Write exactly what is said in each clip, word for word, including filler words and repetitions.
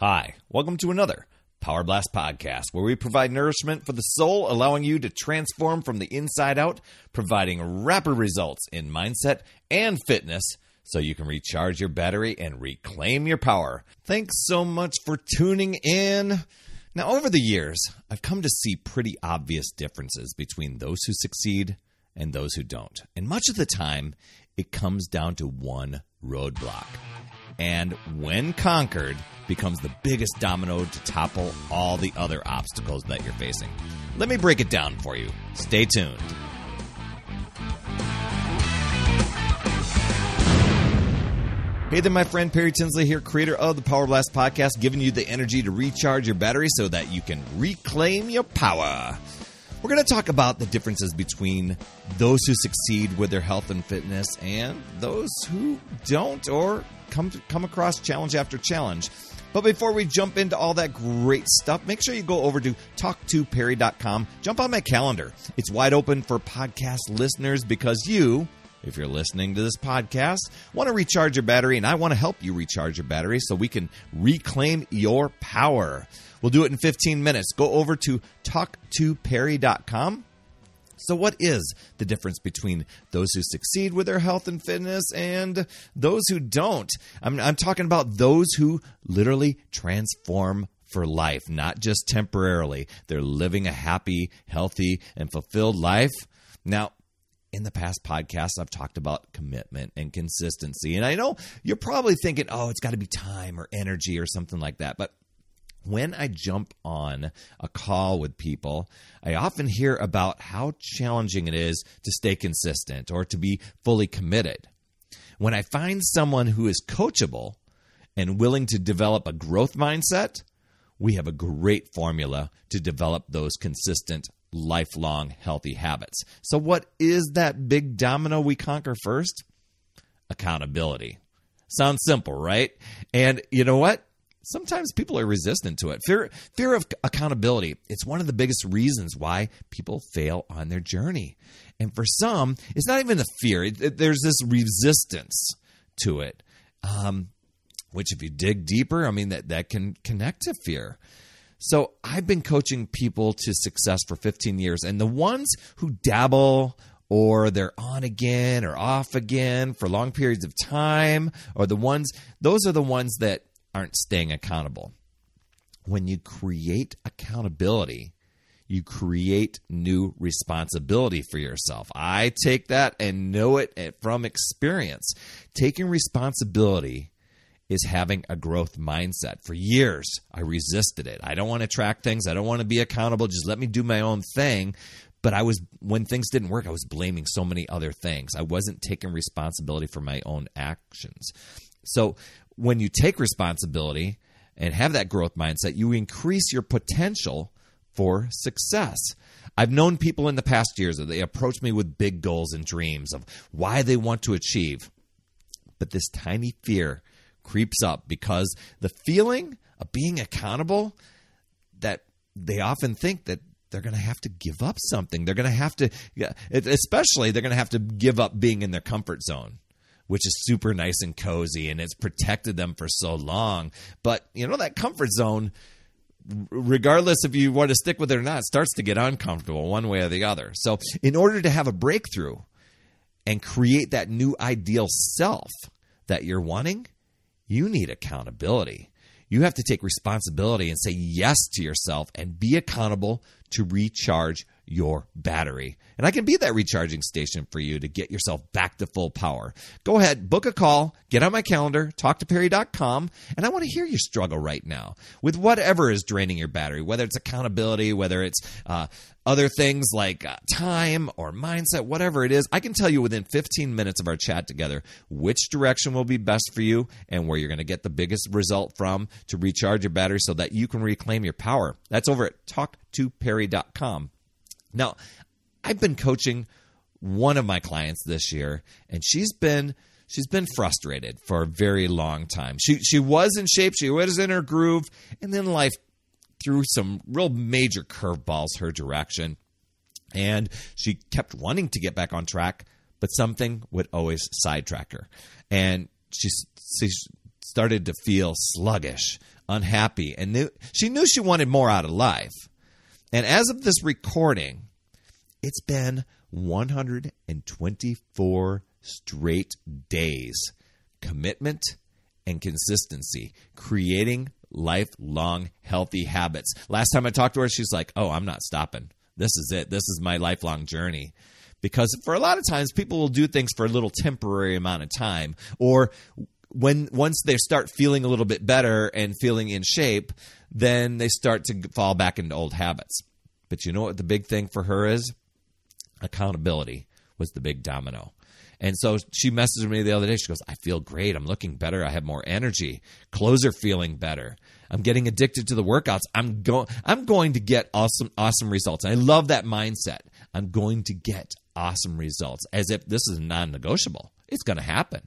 Hi, welcome to another Power Blast Podcast, where we provide nourishment for the soul, allowing you to transform from the inside out, providing rapid results in mindset and fitness so you can recharge your battery and reclaim your power. Thanks so much for tuning in. Now, over the years, I've come to see pretty obvious differences between those who succeed and those who don't. And much of the time, it comes down to one roadblock, and when conquered, becomes the biggest domino to topple all the other obstacles that you're facing. Let me break it down for you. Stay tuned. Hey there, my friend. Perry Tinsley here, creator of the Power Blast Podcast, giving you the energy to recharge your battery so that you can reclaim your power. We're going to talk about the differences between those who succeed with their health and fitness and those who don't or come to, come across challenge after challenge. But before we jump into all that great stuff, make sure you go over to Talk To Perry dot com. Jump on my calendar. It's wide open for podcast listeners because you, if you're listening to this podcast, want to recharge your battery, and I want to help you recharge your battery so we can reclaim your power. We'll do it in fifteen minutes. Go over to Talk To Perry dot com. So what is the difference between those who succeed with their health and fitness and those who don't? I'm, I'm talking about those who literally transform for life, not just temporarily. They're living a happy, healthy, and fulfilled life. Now, in the past podcasts, I've talked about commitment and consistency. And I know you're probably thinking, oh, it's got to be time or energy or something like that. But when I jump on a call with people, I often hear about how challenging it is to stay consistent or to be fully committed. When I find someone who is coachable and willing to develop a growth mindset, we have a great formula to develop those consistent, lifelong, healthy habits. So what is that big domino we conquer first? Accountability. Sounds simple, right? And you know what? Sometimes people are resistant to it. Fear, fear of accountability. It's one of the biggest reasons why people fail on their journey. And for some, it's not even the fear. It, it, there's this resistance to it, um, which if you dig deeper, I mean, that, that can connect to fear. So I've been coaching people to success for fifteen years, and the ones who dabble or they're on again or off again for long periods of time or the ones, those are the ones that aren't staying accountable. When you create accountability, you create new responsibility for yourself. I take that and know it from experience. Taking responsibility is having a growth mindset. For years, I resisted it. I don't want to track things. I don't want to be accountable. Just let me do my own thing. But I was, when things didn't work, I was blaming so many other things. I wasn't taking responsibility for my own actions. So when you take responsibility and have that growth mindset, you increase your potential for success. I've known people in the past years that they approach me with big goals and dreams of why they want to achieve. But this tiny fear creeps up because the feeling of being accountable, that they often think that they're going to have to give up something. They're going to have to, especially they're going to have to give up being in their comfort zone, which is super nice and cozy, and it's protected them for so long. But, you know, that comfort zone, regardless if you want to stick with it or not, starts to get uncomfortable one way or the other. So in order to have a breakthrough and create that new ideal self that you're wanting, you need accountability. You have to take responsibility and say yes to yourself and be accountable to recharge your battery. And I can be that recharging station for you to get yourself back to full power. Go ahead, book a call, get on my calendar, talk to perry dot com, and I want to hear your struggle right now with whatever is draining your battery, whether it's accountability, whether it's uh, other things like uh, time or mindset, whatever it is. I can tell you within fifteen minutes of our chat together which direction will be best for you and where you're going to get the biggest result from to recharge your battery so that you can reclaim your power. That's over at talk to perry dot com. Now, I've been coaching one of my clients this year, and she's been she's been frustrated for a very long time. She she was in shape, she was in her groove, and then life threw some real major curveballs her direction, and she kept wanting to get back on track, but something would always sidetrack her, and she she started to feel sluggish, unhappy and knew she knew she wanted more out of life. And as of this recording, it's been one hundred twenty-four straight days. Commitment and consistency, creating lifelong healthy habits. Last time I talked to her, she's like, oh, I'm not stopping. This is it. This is my lifelong journey. Because for a lot of times, people will do things for a little temporary amount of time. Or when once they start feeling a little bit better and feeling in shape, then they start to fall back into old habits. But you know what the big thing for her is? Accountability was the big domino. And so she messaged me the other day. She goes, I feel great. I'm looking better. I have more energy. Clothes are feeling better. I'm getting addicted to the workouts. I'm going I'm going to get awesome awesome results. And I love that mindset. I'm going to get awesome results, as if this is non-negotiable. It's going to happen.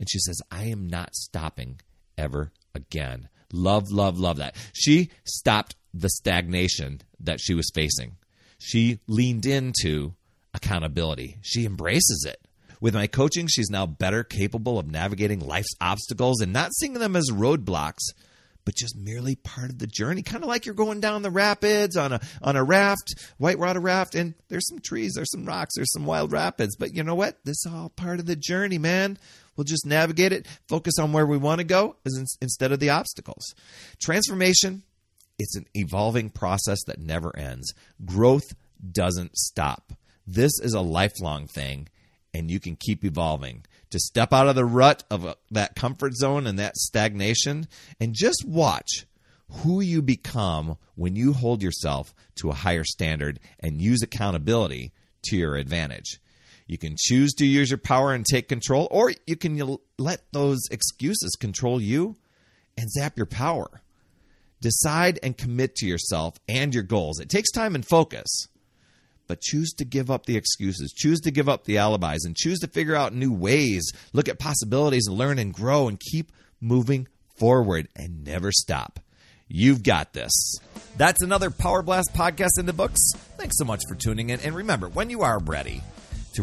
And she says, I am not stopping ever again. Love, love, love that. She stopped the stagnation that she was facing. She leaned into accountability. She embraces it. With my coaching, she's now better capable of navigating life's obstacles and not seeing them as roadblocks, but just merely part of the journey. Kind of like you're going down the rapids on a on a raft, white water raft, and there's some trees, there's some rocks, there's some wild rapids. But you know what? This is all part of the journey, man. We'll just navigate it, focus on where we want to go instead of the obstacles. Transformation, it's an evolving process that never ends. Growth doesn't stop. This is a lifelong thing. And you can keep evolving to step out of the rut of that comfort zone and that stagnation, and just watch who you become when you hold yourself to a higher standard and use accountability to your advantage. You can choose to use your power and take control, or you can let those excuses control you and zap your power. Decide and commit to yourself and your goals. It takes time and focus. But choose to give up the excuses, choose to give up the alibis, and choose to figure out new ways, look at possibilities, and learn and grow, and keep moving forward and never stop. You've got this. That's another Power Blast podcast in the books. Thanks so much for tuning in. And remember, when you are ready to